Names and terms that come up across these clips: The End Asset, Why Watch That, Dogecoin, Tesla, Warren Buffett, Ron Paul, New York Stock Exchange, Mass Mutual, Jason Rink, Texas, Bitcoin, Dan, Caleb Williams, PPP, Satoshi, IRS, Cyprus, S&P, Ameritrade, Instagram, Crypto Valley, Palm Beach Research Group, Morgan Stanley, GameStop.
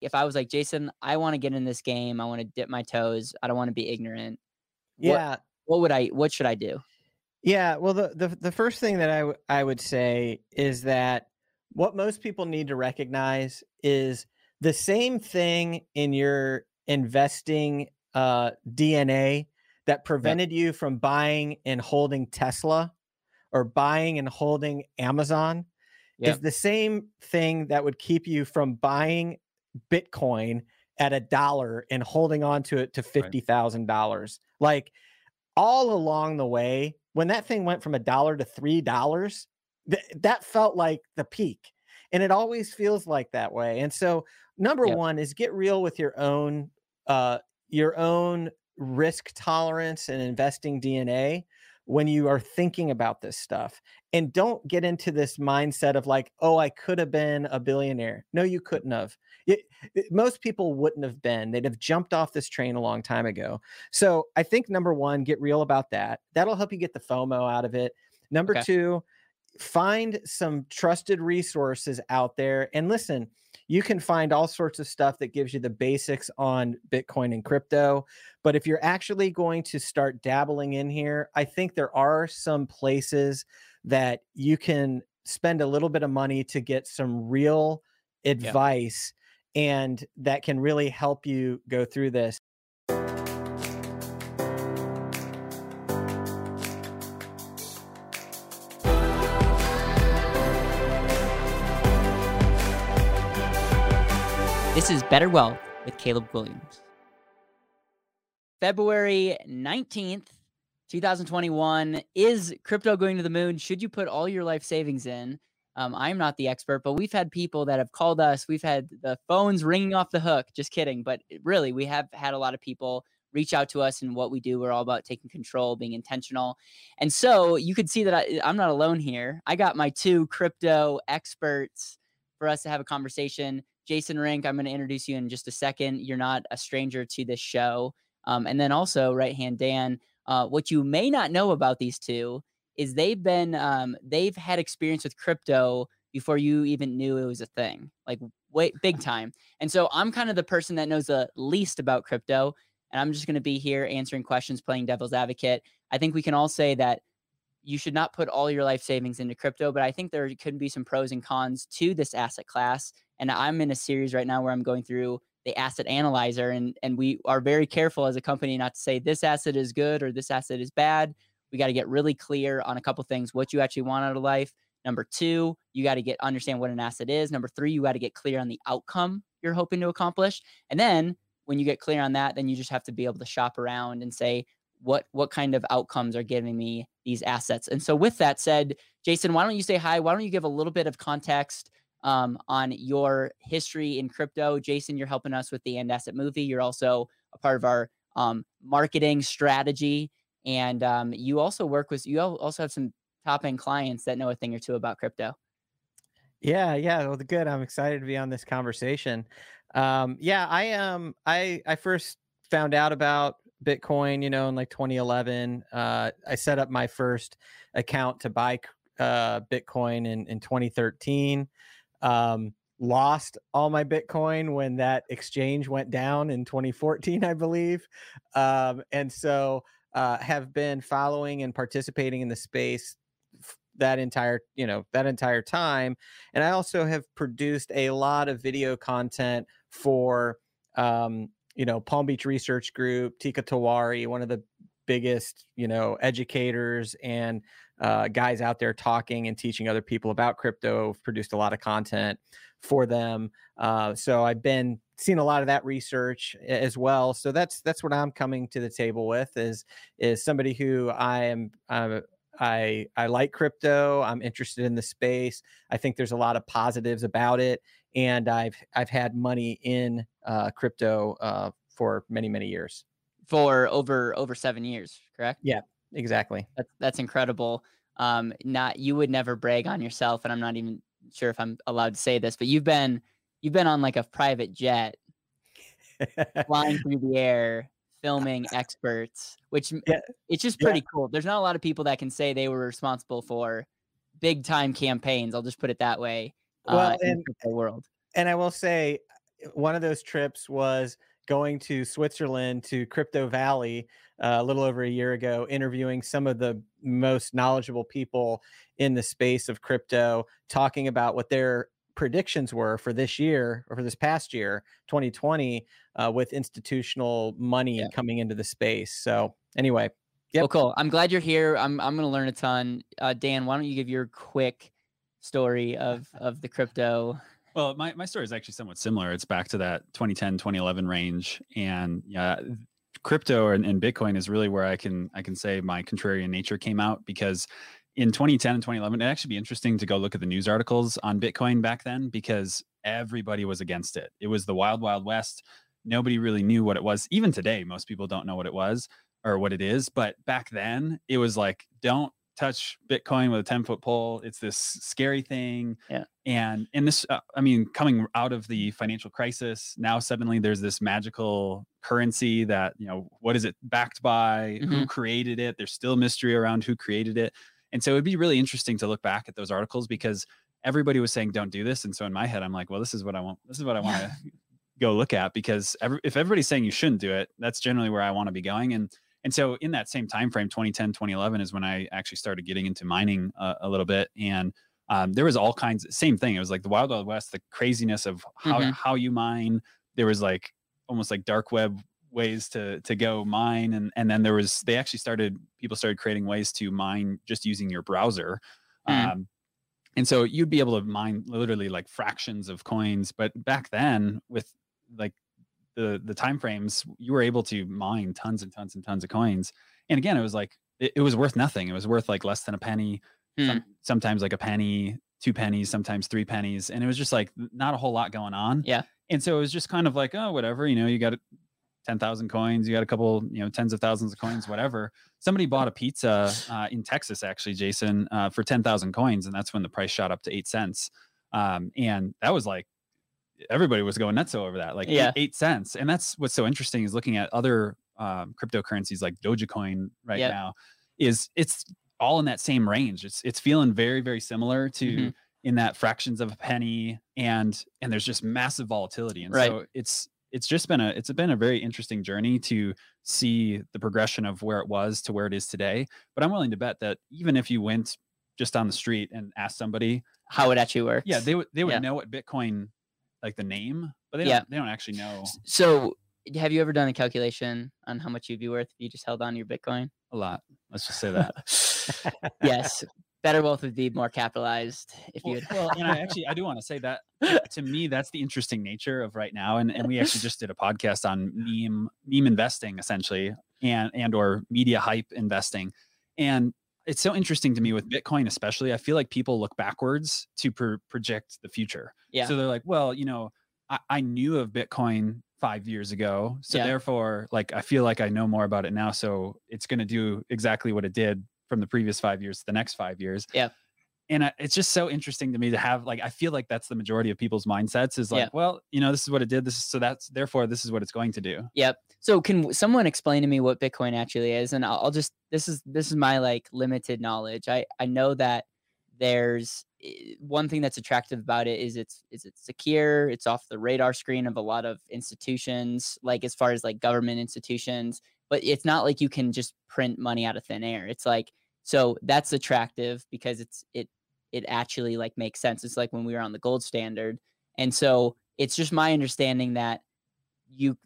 if I was like, Jason, I want to get in this game. I want to dip my toes. I don't want to be ignorant. Yeah. What should I do? Yeah. Well, the first thing that I would say is that what most people need to recognize is the same thing in your investing DNA that prevented you from buying and holding Tesla or buying and holding Amazon is the same thing that would keep you from buying Bitcoin at $1 and holding on to it to $50,000. Like, all along the way, when that thing went from $1 to $3, that felt like the peak. And it always feels like that way. And so number one is get real with your own risk tolerance and investing DNA when you are thinking about this stuff. And don't get into this mindset of like, oh, I could have been a billionaire. No, you couldn't have. Most people wouldn't have been. They'd have jumped off this train a long time ago. So I think number one, get real about that. That'll help you get the FOMO out of it. Number two, find some trusted resources out there. And listen, you can find all sorts of stuff that gives you the basics on Bitcoin and crypto. But if you're actually going to start dabbling in here, I think there are some places that you can spend a little bit of money to get some real advice and that can really help you go through this. This is Better Wealth with Caleb Williams. February 19th, 2021. Is crypto going to the moon? Should you put all your life savings in? I'm not the expert, but we've had people that have called us. We've had the phones ringing off the hook. Just kidding. But really, we have had a lot of people reach out to us, and what we do, we're all about taking control, being intentional. And so you could see that I'm not alone here. I got my two crypto experts for us to have a conversation. Jason Rink, I'm going to introduce you in just a second. You're not a stranger to this show. And then also Right Hand Dan, what you may not know about these two is they've had experience with crypto before you even knew it was a thing, like big time. And so I'm kind of the person that knows the least about crypto, and I'm just going to be here answering questions, playing devil's advocate. I think we can all say that you should not put all your life savings into crypto, but I think there could be some pros and cons to this asset class. And I'm in a series right now where I'm going through the asset analyzer, and we are very careful as a company not to say this asset is good or this asset is bad. We got to get really clear on a couple things, what you actually want out of life. Number two, you got to understand what an asset is. Number three, you got to get clear on the outcome you're hoping to accomplish. And then when you get clear on that, then you just have to be able to shop around and say, what kind of outcomes are giving me these assets? And so with that said, Jason, why don't you say hi? Why don't you give a little bit of context on your history in crypto? Jason, you're helping us with the End Asset movie. You're also a part of our marketing strategy. And you also have some top end clients that know a thing or two about crypto. Yeah. Well, good. I'm excited to be on this conversation. I first found out about Bitcoin, in like 2011. I set up my first account to buy Bitcoin in 2013. Lost all my Bitcoin when that exchange went down in 2014, I believe. And so have been following and participating in the space that entire time. And I also have produced a lot of video content for, Palm Beach Research Group, Tika Tawari, one of the biggest, educators and guys out there talking and teaching other people about crypto. I've produced a lot of content for them. So I've been seeing a lot of that research as well. So that's what I'm coming to the table with is somebody who I like crypto. I'm interested in the space. I think there's a lot of positives about it. And I've had money in crypto for many, many years. For over 7 years, correct? Yeah. Exactly. That's incredible. You would never brag on yourself, and I'm not even sure if I'm allowed to say this, but you've been on like a private jet flying through the air, filming experts, which it's just pretty cool. There's not a lot of people that can say they were responsible for big time campaigns. I'll just put it that way. Well, in the world. And I will say, one of those trips was going to Switzerland to Crypto Valley a little over a year ago, interviewing some of the most knowledgeable people in the space of crypto, talking about what their predictions were for this year or for this past year, 2020, with institutional money coming into the space. So anyway. Yep. Well, cool. I'm glad you're here. I'm going to learn a ton. Dan, why don't you give your quick story of the crypto? Well, my story is actually somewhat similar. It's back to that 2010, 2011 range. And crypto and Bitcoin is really where I can say my contrarian nature came out, because in 2010 and 2011, it'd actually be interesting to go look at the news articles on Bitcoin back then, because everybody was against it. It was the wild, wild west. Nobody really knew what it was. Even today, most people don't know what it was or what it is. But back then it was like, don't touch Bitcoin with a 10-foot pole. It's this scary thing. Yeah. And this, I mean, coming out of the financial crisis, now suddenly there's this magical currency that, you know, what is it backed by? Mm-hmm. Who created it? There's still mystery around who created it. And so it'd be really interesting to look back at those articles, because everybody was saying, don't do this. And so in my head, I'm like, well, this is what I want. This is what I want to go look at, because if everybody's saying you shouldn't do it, that's generally where I want to be going. And so in that same time frame, 2010, 2011 is when I actually started getting into mining a little bit. And there was all kinds of same thing. It was like the wild, wild west, the craziness of how you mine. There was like almost like dark web ways to go mine. And then there was, they actually people started creating ways to mine just using your browser. And so you'd be able to mine literally like fractions of coins. But back then with like the timeframes, you were able to mine tons and tons and tons of coins. And again, it was like, it was worth nothing. It was worth like less than a penny, sometimes like a penny, 2 pennies, sometimes 3 pennies. And it was just like not a whole lot going on. Yeah. And so it was just kind of like, oh, whatever, you know, you got 10,000 coins, you got a couple, you know, tens of thousands of coins, whatever. Somebody bought a pizza in Texas, actually, Jason, for 10,000 coins. And that's when the price shot up to 8 cents. And that was like, everybody was going nuts over that, like 8 cents. And that's what's so interesting is looking at other cryptocurrencies like Dogecoin right now is it's all in that same range. It's feeling very, very similar to in that fractions of a penny, and there's just massive volatility. And so it's been a very interesting journey to see the progression of where it was to where it is today. But I'm willing to bet that even if you went just on the street and asked somebody how it actually works, they would know what Bitcoin, like the name, but they don't actually know. So have you ever done a calculation on how much you'd be worth if you just held on to your Bitcoin? A lot. Let's just say that. Yes. Better wealth would be more capitalized if you had. Well, and I do want to say that to me, that's the interesting nature of right now. And we actually just did a podcast on meme investing essentially, and or media hype investing. And it's so interesting to me with Bitcoin, especially. I feel like people look backwards to project the future. Yeah. So they're like, well, you know, I knew of Bitcoin 5 years ago. So therefore, like, I feel like I know more about it now. So it's going to do exactly what it did from the previous 5 years to the next 5 years. Yeah. And it's just so interesting to me to have, like, I feel like that's the majority of people's mindsets is like, well, you know, this is what it did. Therefore, this is what it's going to do. Yep. So can someone explain to me what Bitcoin actually is? And I'll just, this is my like limited knowledge. I know that there's one thing that's attractive about it is it's secure. It's off the radar screen of a lot of institutions, like as far as like government institutions, but it's not like you can just print money out of thin air. It's like, so that's attractive because it actually like makes sense. It's like when we were on the gold standard. And so it's just my understanding that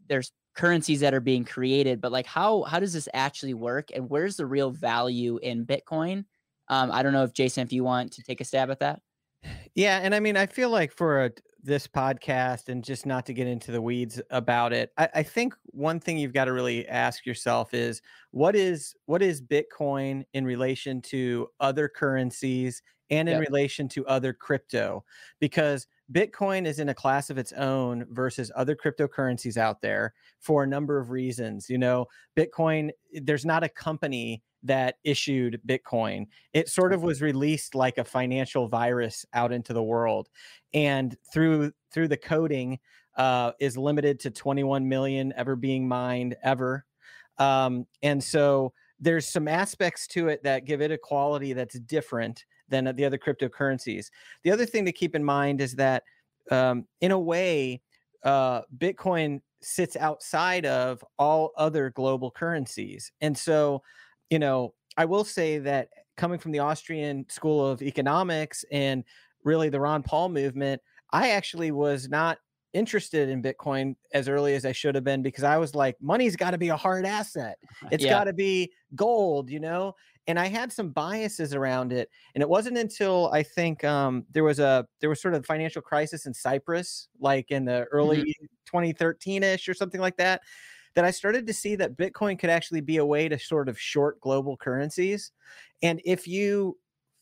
there's currencies that are being created, but like how does this actually work and where's the real value in Bitcoin? I don't know if Jason, if you want to take a stab at that. Yeah. And I mean, I feel like for this podcast and just not to get into the weeds about it, I think one thing you've got to really ask yourself is what is Bitcoin in relation to other currencies and in relation to other crypto? Because Bitcoin is in a class of its own versus other cryptocurrencies out there for a number of reasons. You know, Bitcoin, there's not a company that issued Bitcoin. It sort of was released like a financial virus out into the world. And through the coding is limited to 21 million ever being mined ever. And so there's some aspects to it that give it a quality that's different than the other cryptocurrencies. The other thing to keep in mind is that in a way, Bitcoin sits outside of all other global currencies. And so, you know, I will say that coming from the Austrian School of Economics and really the Ron Paul movement, I actually was not interested in Bitcoin as early as I should have been, because I was like, money's got to be a hard asset. It's got to be gold, you know? And I had some biases around it. And it wasn't until I think there was sort of financial crisis in Cyprus, like in the early 2013-ish or something like that, that I started to see that Bitcoin could actually be a way to sort of short global currencies. And if you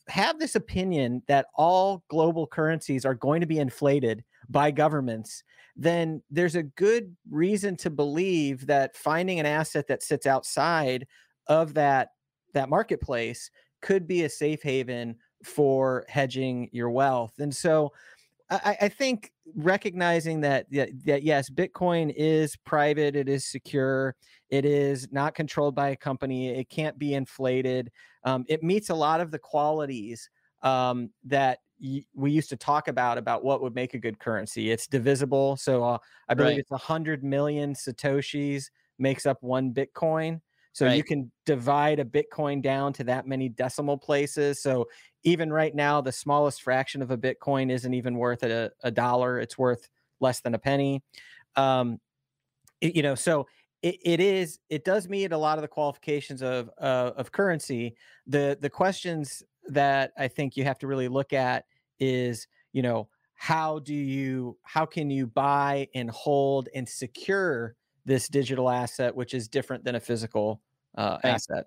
have this opinion that all global currencies are going to be inflated by governments, then there's a good reason to believe that finding an asset that sits outside of that marketplace could be a safe haven for hedging your wealth. And so I think recognizing that yes, Bitcoin is private, it is secure, it is not controlled by a company, it can't be inflated. It meets a lot of the qualities that we used to talk about what would make a good currency. It's divisible. So I believe it's 100 million Satoshis makes up one Bitcoin. So you can divide a Bitcoin down to that many decimal places. So even right now, the smallest fraction of a Bitcoin isn't even worth a dollar. It's worth less than a penny. So it does meet a lot of the qualifications of currency. The questions that I think you have to really look at is, you know, how can you buy and hold and secure this digital asset, which is different than a physical asset.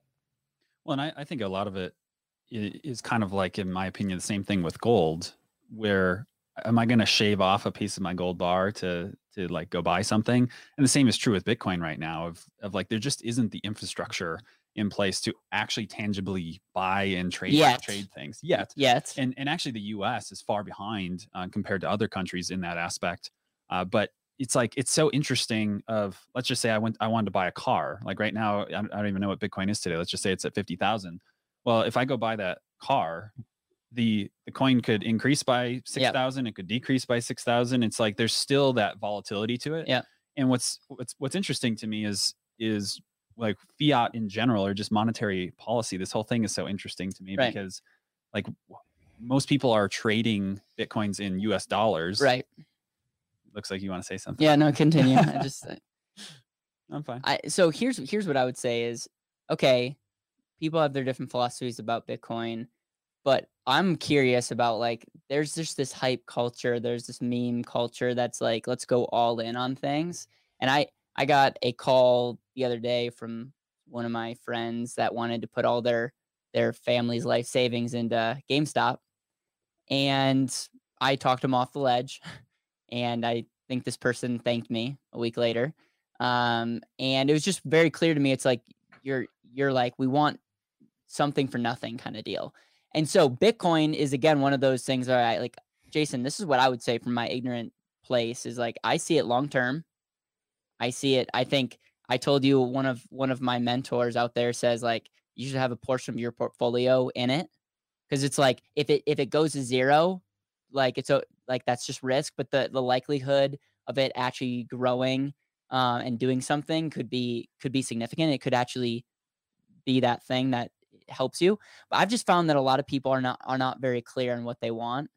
Well, and I think a lot of it is kind of like, in my opinion, the same thing with gold, where am I going to shave off a piece of my gold bar to like go buy something? And the same is true with Bitcoin right now of like, there just isn't the infrastructure in place to actually tangibly buy and trade things yet. And actually the US is far behind compared to other countries in that aspect. But it's like, it's so interesting of, let's just say I wanted to buy a car. Like right now, I don't even know what Bitcoin is today. Let's just say it's at 50,000. Well, if I go buy that car, the coin could increase by 6,000. Yep. It could decrease by 6,000. It's like, there's still that volatility to it. Yeah. And what's interesting to me is like fiat in general, or just monetary policy. This whole thing is so interesting to me because like most people are trading Bitcoins in US dollars. Right. Looks like you want to say something. Yeah, no, continue. I'm fine. So here's what I would say is, okay, people have their different philosophies about Bitcoin, but I'm curious about like, there's just this hype culture. There's this meme culture that's like, let's go all in on things. And I got a call the other day from one of my friends that wanted to put all their family's life savings into GameStop. And I talked him off the ledge. And I think this person thanked me a week later. And it was just very clear to me. It's like, you're like, we want something for nothing kind of deal. And so Bitcoin is, again, one of those things that I like, Jason, this is what I would say from my ignorant place is like, I see it long-term. I see it. I think I told you one of my mentors out there says like, you should have a portion of your portfolio in it. Cause it's like, if it goes to zero, like it's like that's just risk, but the likelihood of it actually growing and doing something could be significant. It could actually be that thing that helps you. But I've just found that a lot of people are not very clear on what they want,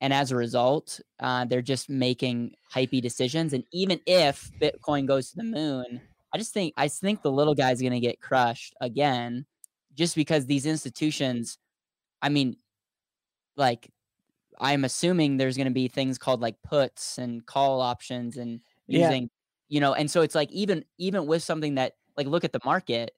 and as a result, they're just making hypey decisions. And even if Bitcoin goes to the moon, I think the little guy's gonna get crushed again, just because these institutions. I mean, like. I'm assuming there's going to be things called like puts and call options and using, you know, and so it's like, even with something that like, look at the market,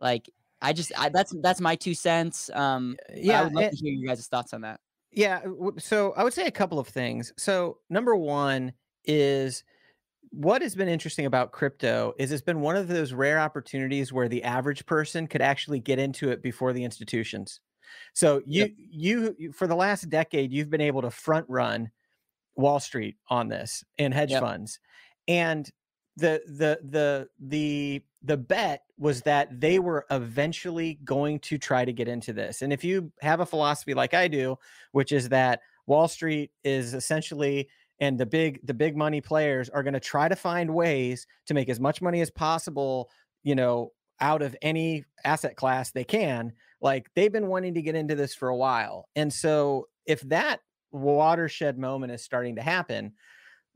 like that's my 2 cents. I would love to hear you guys' thoughts on that. Yeah. So I would say a couple of things. So number one is what has been interesting about crypto is it's been one of those rare opportunities where the average person could actually get into it before the institutions. So you for the last decade, you've been able to front run Wall Street on this and hedge funds. And the bet was that they were eventually going to try to get into this. And if you have a philosophy like I do, which is that Wall Street is essentially And the big money players are going to try to find ways to make as much money as possible, you know, out of any asset class they can. Like, they've been wanting to get into this for a while. And so if that watershed moment is starting to happen,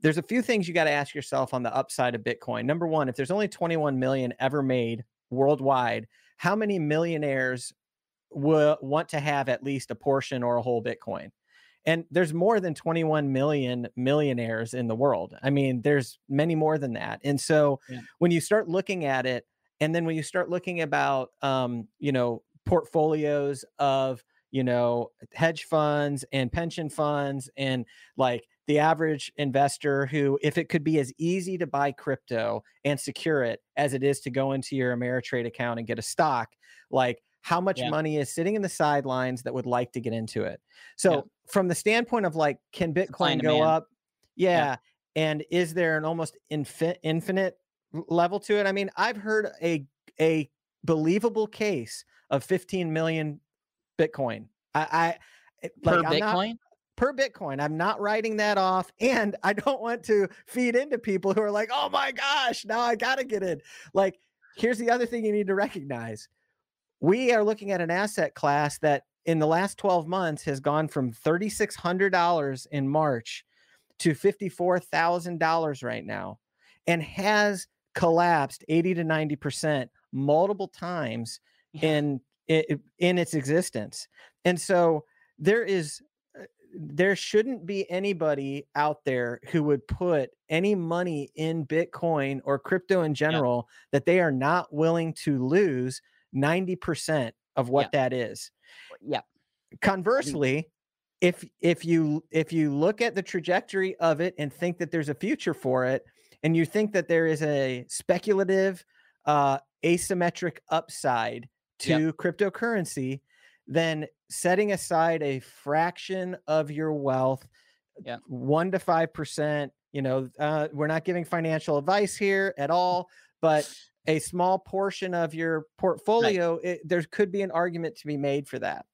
there's a few things you got to ask yourself on the upside of Bitcoin. Number one, if there's only 21 million ever made worldwide, how many millionaires will want to have at least a portion or a whole Bitcoin? And there's more than 21 million millionaires in the world. I mean, there's many more than that. And so when you start looking at it, and then when you start looking about, you know, portfolios of, you know, hedge funds and pension funds, and like the average investor who, if it could be as easy to buy crypto and secure it as it is to go into your Ameritrade account and get a stock, like, how much money is sitting in the sidelines that would like to get into it? So from the standpoint of like, can Bitcoin go up? And is there an almost infinite level to it? I mean, I've heard a believable case of 15 million Bitcoin. Per Bitcoin. I'm not writing that off. And I don't want to feed into people who are like, oh my gosh, now I got to get in. Like, here's the other thing you need to recognize. We are looking at an asset class that in the last 12 months has gone from $3,600 in March to $54,000 right now, and has collapsed 80 to 90% multiple times in its existence. And so there shouldn't be anybody out there who would put any money in Bitcoin or crypto in general that they are not willing to lose 90% of what that is. Conversely, if you look at the trajectory of it and think that there's a future for it, and you think that there is a speculative, asymmetric upside to cryptocurrency, then setting aside a fraction of your wealth, 1 to 5%, you know, we're not giving financial advice here at all, but a small portion of your portfolio, there could be an argument to be made for that.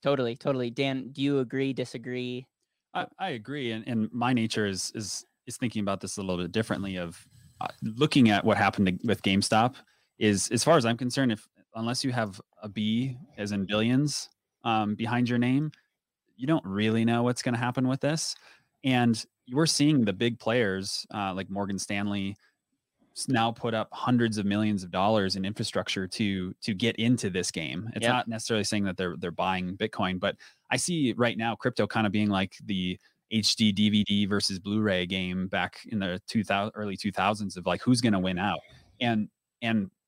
Totally, totally. Dan, do you agree, disagree? I agree. And my nature is thinking about this a little bit differently of looking at what happened with GameStop is, as far as I'm concerned, unless you have a B as in billions behind your name, you don't really know what's going to happen with this. And we're seeing the big players like Morgan Stanley now put up hundreds of millions of dollars in infrastructure to get into this game. It's not necessarily saying that they're buying Bitcoin, but I see right now crypto kind of being like the HD DVD versus Blu-ray game back in the early 2000s of like, who's going to win out. And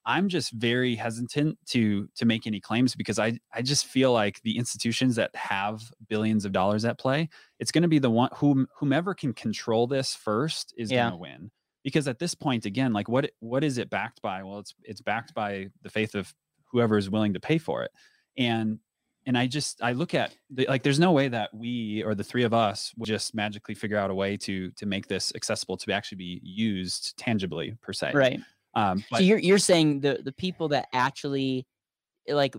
I'm just very hesitant to make any claims because I just feel like the institutions that have billions of dollars at play, it's going to be the one whomever can control this first is going to win. Because at this point, again, like what is it backed by? Well, it's backed by the faith of whoever is willing to pay for it. And I look at like there's no way that we or the three of us would just magically figure out a way to make this accessible to actually be used tangibly per se. Right. So you're saying the people that actually like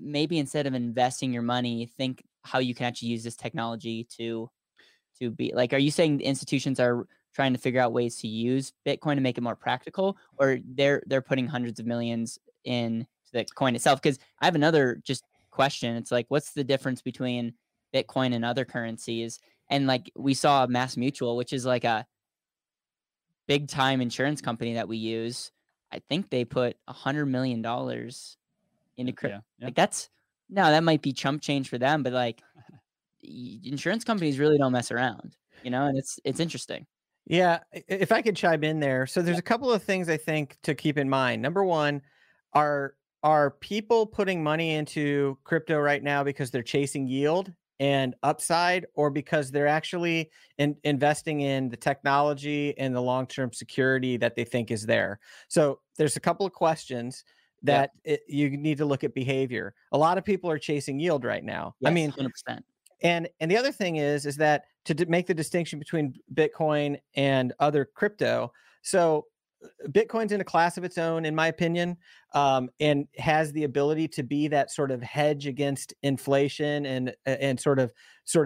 maybe instead of investing your money, think how you can actually use this technology to be like, are you saying the institutions are trying to figure out ways to use Bitcoin to make it more practical, or they're putting hundreds of millions in the coin itself? Because I have another just question. It's like, what's the difference between Bitcoin and other currencies? And like we saw Mass Mutual, which is like a big time insurance company that we use. I think they put $100 million into crypto. Like that might be chump change for them, but like insurance companies really don't mess around, you know, and it's interesting. Yeah, if I could chime in there. So there's a couple of things I think to keep in mind. Number one, are people putting money into crypto right now because they're chasing yield and upside, or because they're actually investing in the technology and the long-term security that they think is there? So there's a couple of questions that you need to look at behavior. A lot of people are chasing yield right now. Yes, I mean, 100%. And the other thing is that to make the distinction between Bitcoin and other crypto. So Bitcoin's in a class of its own, in my opinion, and has the ability to be that sort of hedge against inflation and sort of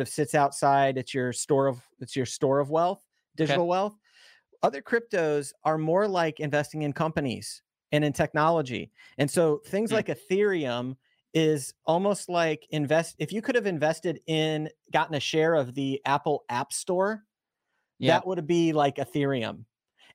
sits outside. It's your store of wealth. digital wealth. Other cryptos are more like investing in companies and in technology. And so things like Ethereum is almost like if you could have invested in, gotten a share of the Apple App Store, that would be like Ethereum.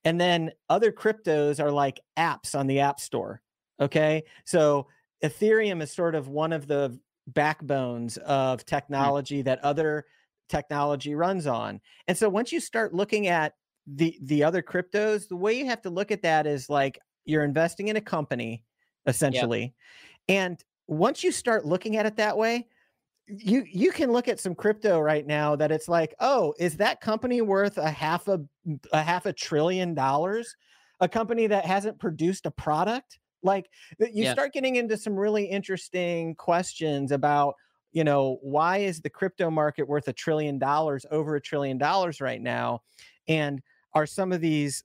And then other cryptos are like apps on the App Store. Okay. So Ethereum is sort of one of the backbones of technology that other technology runs on. And so once you start looking at the other cryptos, the way you have to look at that is like you're investing in a company, essentially. And once you start looking at it that way, you can look at some crypto right now that it's like, oh, is that company worth a half a trillion dollars? A company that hasn't produced a product? Like you start getting into some really interesting questions about, you know, why is the crypto market worth $1 trillion, over $1 trillion right now? And are some of these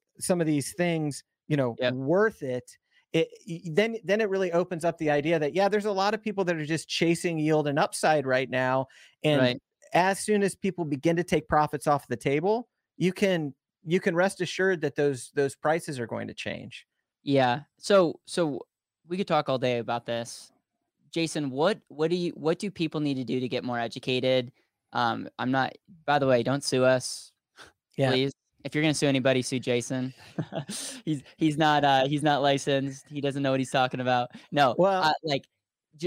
things, you know, worth it? Then it really opens up the idea that, yeah, there's a lot of people that are just chasing yield and upside right now. And as soon as people begin to take profits off the table, you can rest assured that those prices are going to change. Yeah. So we could talk all day about this. Jason, what do people need to do to get more educated? I'm not, by the way, don't sue us. Please. If you're going to sue anybody, sue Jason. he's not licensed. He doesn't know what he's talking about. No. Well,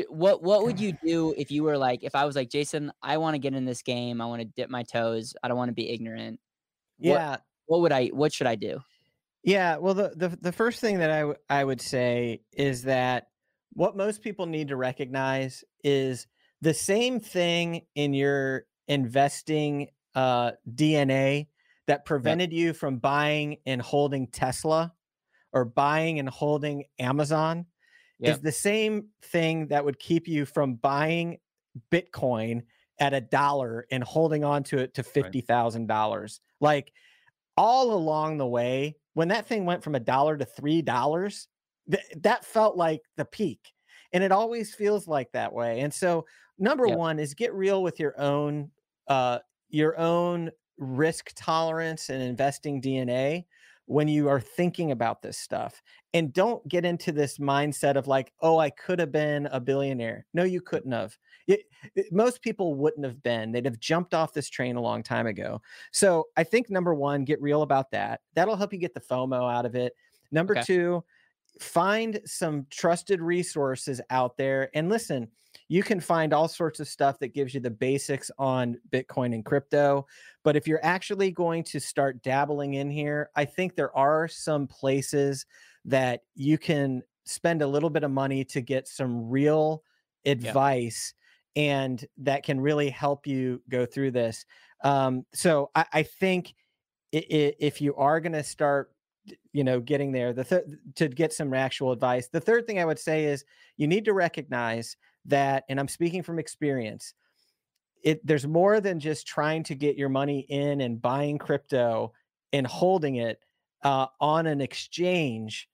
what would you do if you were like, if I was like, Jason, I want to get in this game. I want to dip my toes. I don't want to be ignorant. Yeah. What should I do? Yeah. Well, the first thing that I would say is that what most people need to recognize is the same thing in your investing DNA that prevented you from buying and holding Tesla or buying and holding Amazon is the same thing that would keep you from buying Bitcoin at $1 and holding on to it to $50,000. Like all along the way, when that thing went from $1 to $3, that felt like the peak. And it always feels like that way. And so number one is get real with your own risk tolerance and investing DNA when you are thinking about this stuff. And don't get into this mindset of like, oh, I could have been a billionaire. No, you couldn't have. Most people wouldn't have been. They'd have jumped off this train a long time ago. So I think number one, get real about that. That'll help you get the FOMO out of it. Number two, find some trusted resources out there. And listen, you can find all sorts of stuff that gives you the basics on Bitcoin and crypto. But if you're actually going to start dabbling in here, I think there are some places that you can spend a little bit of money to get some real advice and that can really help you go through this. So I think if you are going to start, you know, getting there to get some actual advice. The third thing I would say is you need to recognize that, and I'm speaking from experience, there's more than just trying to get your money in and buying crypto and holding it on an exchange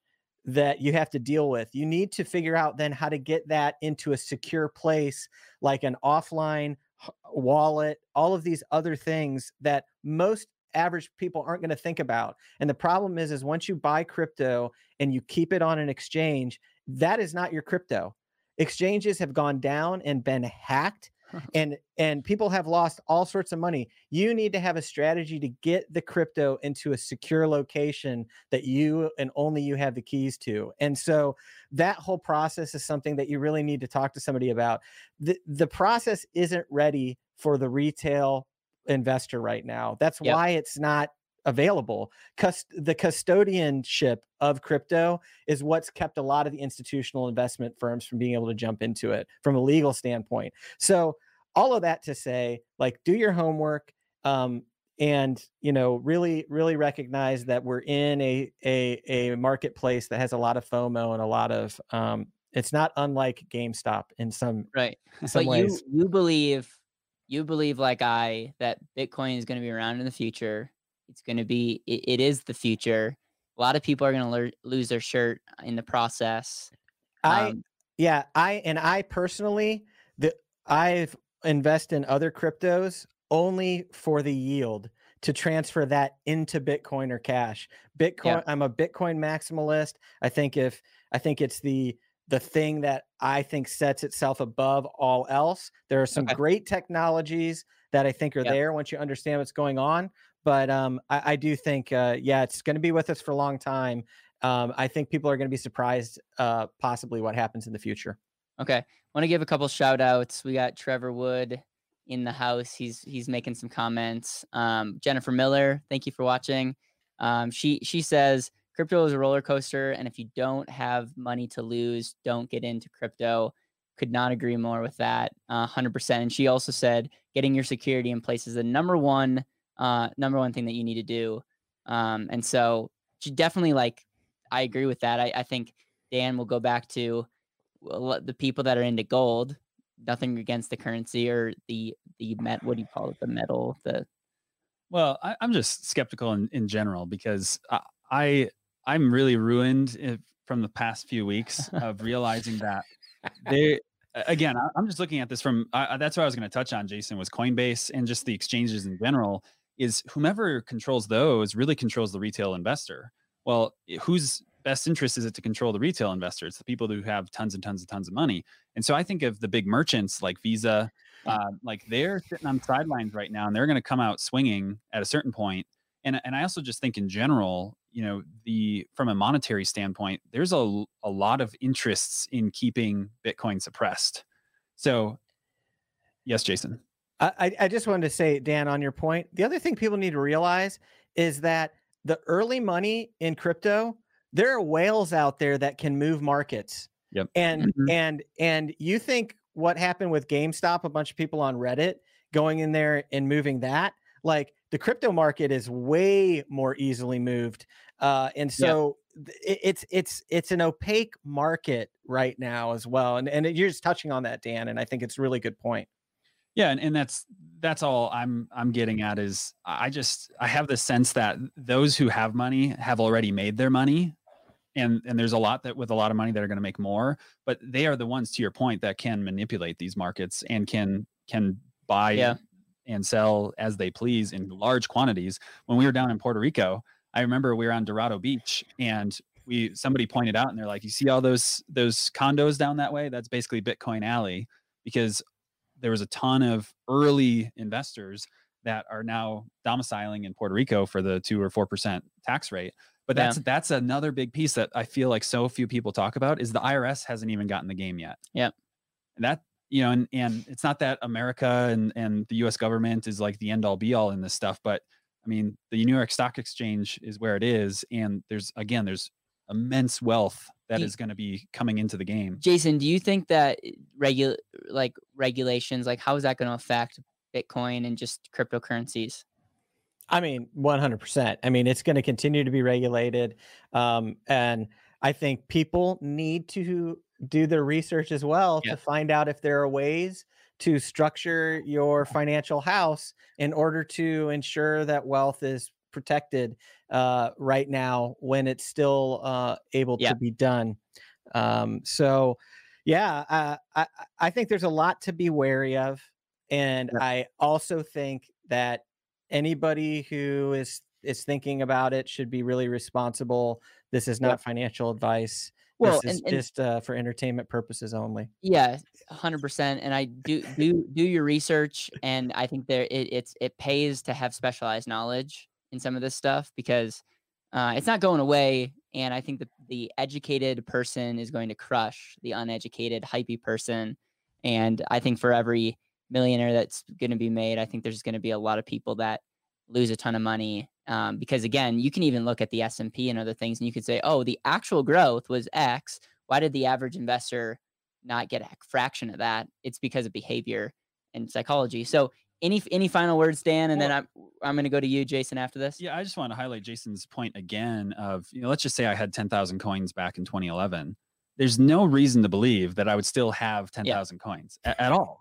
that you have to deal with. You need to figure out then how to get that into a secure place, like an offline wallet, all of these other things that most average people aren't going to think about. And the problem is once you buy crypto and you keep it on an exchange, that is not your crypto. Exchanges have gone down and been hacked and people have lost all sorts of money. You need to have a strategy to get the crypto into a secure location that you and only you have the keys to. And so that whole process is something that you really need to talk to somebody about. The process isn't ready for the retail investor right now. That's why it's not available. The custodianship of crypto is what's kept a lot of the institutional investment firms from being able to jump into it from a legal standpoint. So all of that to say, like, do your homework, and, you know, really, really recognize that we're in a marketplace that has a lot of FOMO and a lot of, it's not unlike GameStop in some, in some ways. You believe like I, that Bitcoin is going to be around in the future. It's going to be, it is the future. A lot of people are going to lose their shirt in the process. I personally, I've invested in other cryptos only for the yield, to transfer that into Bitcoin or cash. Bitcoin, yeah. I'm a Bitcoin maximalist. I think it's the thing that I think sets itself above all else. There are some great technologies that I think are there once you understand what's going on. But I do think, it's going to be with us for a long time. I think people are going to be surprised possibly what happens in the future. Okay. I want to give a couple shout outs. We got Trevor Wood in the house. He's making some comments. Jennifer Miller, thank you for watching. She says, crypto is a roller coaster, and if you don't have money to lose, don't get into crypto. Could not agree more with that, 100%. And she also said, getting your security in place is the number one thing that you need to do. And so she definitely, like, I agree with that. I think Dan will go back to the people that are into gold. Nothing against the currency or the met. What do you call it? The metal. Well, I'm just skeptical in general because I'm really ruined from the past few weeks of realizing that I'm just looking at this from, that's what I was going to touch on, Jason, was Coinbase and just the exchanges in general is whomever controls those really controls the retail investor. Well, whose best interest is it to control the retail investor? It's the people who have tons and tons and tons of money. And so I think of the big merchants like Visa, like they're sitting on sidelines right now and they're going to come out swinging at a certain point. And I also just think in general, you know, from a monetary standpoint, there's a lot of interests in keeping Bitcoin suppressed. So yes, Jason. I just wanted to say, Dan, on your point, the other thing people need to realize is that the early money in crypto, there are whales out there that can move markets. Yep. And you think what happened with GameStop, a bunch of people on Reddit going in there and moving that, like, the crypto market is way more easily moved. And so it's an opaque market right now as well. And you're just touching on that, Dan. And I think it's a really good point. Yeah. And that's all I'm getting at is I have the sense that those who have money have already made their money. And there's with a lot of money that are going to make more, but they are the ones, to your point, that can manipulate these markets and can buy and sell as they please in large quantities. When we were down in Puerto Rico, I remember we were on Dorado Beach and somebody pointed out and they're like, you see all those condos down that way? That's basically Bitcoin Alley, because there was a ton of early investors that are now domiciling in Puerto Rico for the 2 or 4% tax rate. But that's another big piece that I feel like so few people talk about is the IRS hasn't even gotten the game yet. Yeah. You know, and it's not that America and the U.S. government is like the end all be all in this stuff, but I mean, the New York Stock Exchange is where it is, and there's immense wealth that is going to be coming into the game. Jason, do you think that regulations, like, how is that going to affect Bitcoin and just cryptocurrencies? I mean, 100%. I mean, it's going to continue to be regulated, and I think people need to do their research as well to find out if there are ways to structure your financial house in order to ensure that wealth is protected right now when it's still able to be done. I think there's a lot to be wary of. And I also think that anybody who is thinking about it should be really responsible. This is not financial advice. Well, this is just for entertainment purposes only. Yeah, 100%. And I do your research, and I think there it pays to have specialized knowledge in some of this stuff, because it's not going away. And I think the educated person is going to crush the uneducated, hypey person. And I think for every millionaire that's going to be made, I think there's going to be a lot of people that lose a ton of money. Because again, you can even look at the S&P and other things, and you could say, oh, the actual growth was X. Why did the average investor not get a fraction of that? It's because of behavior and psychology. So any final words, Dan? And then I'm going to go to you, Jason, after this. Yeah, I just want to highlight Jason's point again of, you know, let's just say I had 10,000 coins back in 2011. There's no reason to believe that I would still have 10,000 coins at all.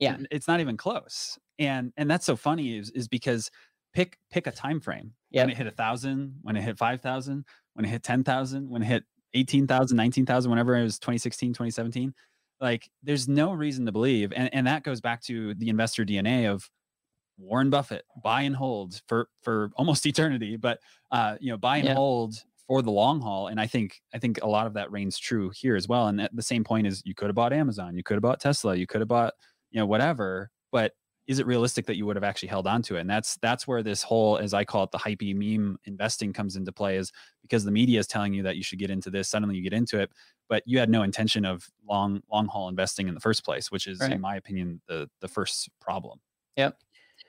Yeah. It's not even close. And that's so funny is because pick a time frame. Yeah. When it hit 1,000, when it hit 5,000, when it hit 10,000, when it hit 18,000, 19,000, whenever it was 2016, 2017, like there's no reason to believe. And that goes back to the investor DNA of Warren Buffett, buy and hold for almost eternity, but you know, buy and hold for the long haul. And I think a lot of that reigns true here as well. And at the same point is, you could have bought Amazon, you could have bought Tesla, you could have bought, you know, whatever, but is it realistic that you would have actually held on to it? And that's where this whole, as I call it, the hypey meme investing comes into play, is because the media is telling you that you should get into this, suddenly you get into it, but you had no intention of long haul investing in the first place, which is, in my opinion, the first problem. Yep.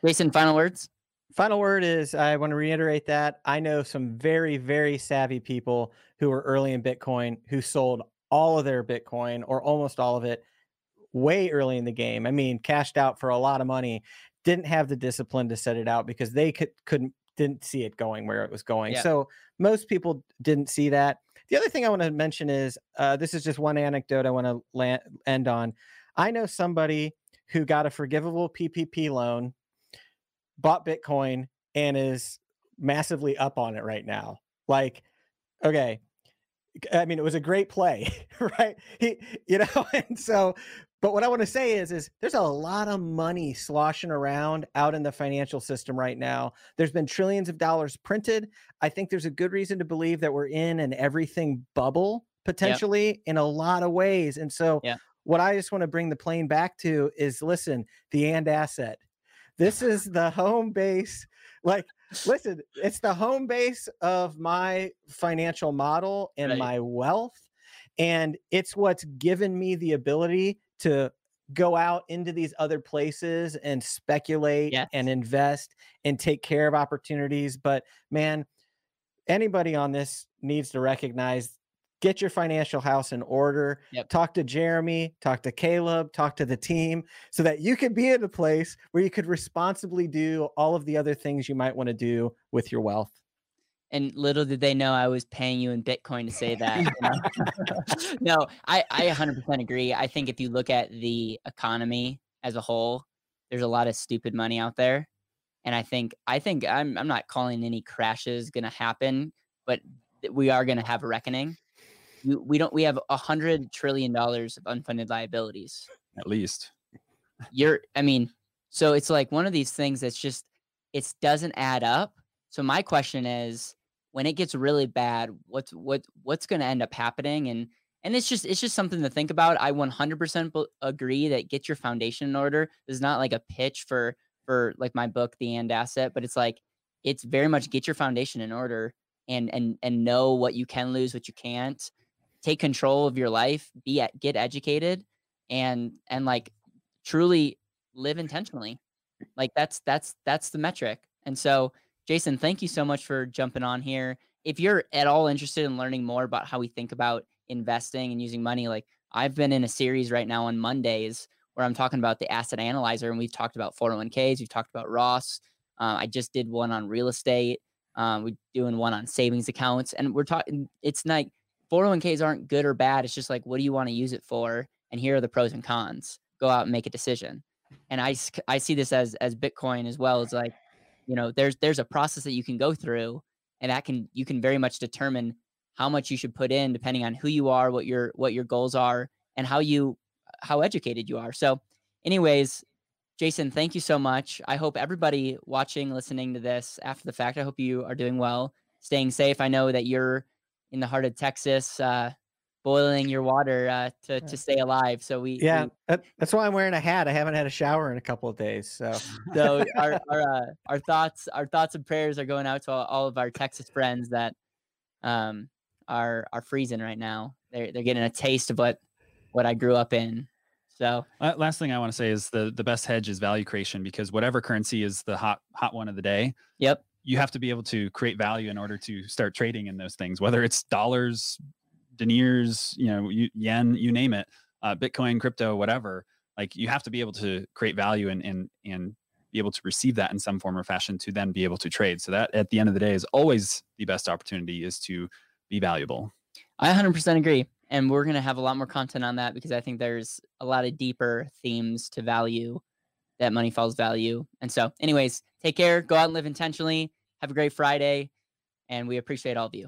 Jason, final words? Final word is, I want to reiterate that I know some very, very savvy people who were early in Bitcoin who sold all of their Bitcoin or almost all of it way early in the game. I mean, cashed out for a lot of money, didn't have the discipline to set it out because they didn't see it going where it was going. Yeah. So most people didn't see that. The other thing I want to mention is, this is just one anecdote I want to end on. I know somebody who got a forgivable PPP loan, bought Bitcoin, and is massively up on it right now. Like, okay. I mean, it was a great play, right? But what I want to say is there's a lot of money sloshing around out in the financial system right now. There's been trillions of dollars printed. I think there's a good reason to believe that we're in an everything bubble, potentially, in a lot of ways. And so what I just want to bring the plane back to is, listen, the end asset. This is the home base. Like, listen, it's the home base of my financial model and my wealth. And it's what's given me the ability to go out into these other places and speculate and invest and take care of opportunities. But man, anybody on this needs to recognize, get your financial house in order. Yep. Talk to Jeremy, talk to Caleb, talk to the team so that you could be in a place where you could responsibly do all of the other things you might want to do with your wealth. And little did they know I was paying you in Bitcoin to say that. You know? No, I 100% agree. I think if you look at the economy as a whole, there's a lot of stupid money out there. And I think I'm not calling any crashes going to happen, but we are going to have a reckoning. We have $100 trillion of unfunded liabilities. At least. So it's like one of these things that's just, it doesn't add up. So my question is, when it gets really bad, what's going to end up happening? And it's just something to think about. I 100% agree that get your foundation in order. This is not like a pitch for like my book, The End Asset, but it's like, it's very much get your foundation in order and know what you can lose, what you can't. Take control of your life, get educated, and like truly live intentionally. Like that's the metric. And so, Jason, thank you so much for jumping on here. If you're at all interested in learning more about how we think about investing and using money, like I've been in a series right now on Mondays where I'm talking about the asset analyzer, and we've talked about 401ks, we've talked about Roths. I just did one on real estate. We're doing one on savings accounts, and we're talking, it's like 401ks aren't good or bad. It's just like, what do you want to use it for? And here are the pros and cons. Go out and make a decision. And I see this as Bitcoin as well. It's like, you know, there's a process that you can go through, and that can, you can very much determine how much you should put in depending on who you are, what your goals are, and how educated you are. So anyways, Jason, thank you so much. I hope everybody watching, listening to this after the fact, I hope you are doing well, staying safe. I know that you're in the heart of Texas, boiling your water to stay alive. So that's why I'm wearing a hat. I haven't had a shower in a couple of days. So our thoughts and prayers are going out to all of our Texas friends that are freezing right now. They're getting a taste of what I grew up in. So last thing I want to say is the best hedge is value creation, because whatever currency is the hot one of the day. Yep. You have to be able to create value in order to start trading in those things, whether it's dollars, deniers, you know, yen, you name it, Bitcoin, crypto, whatever. Like, you have to be able to create value and be able to receive that in some form or fashion to then be able to trade. So that at the end of the day is always the best opportunity, is to be valuable. I 100% agree. And we're going to have a lot more content on that, because I think there's a lot of deeper themes to value, that money follows value. And so anyways, take care, go out and live intentionally, have a great Friday, and we appreciate all of you.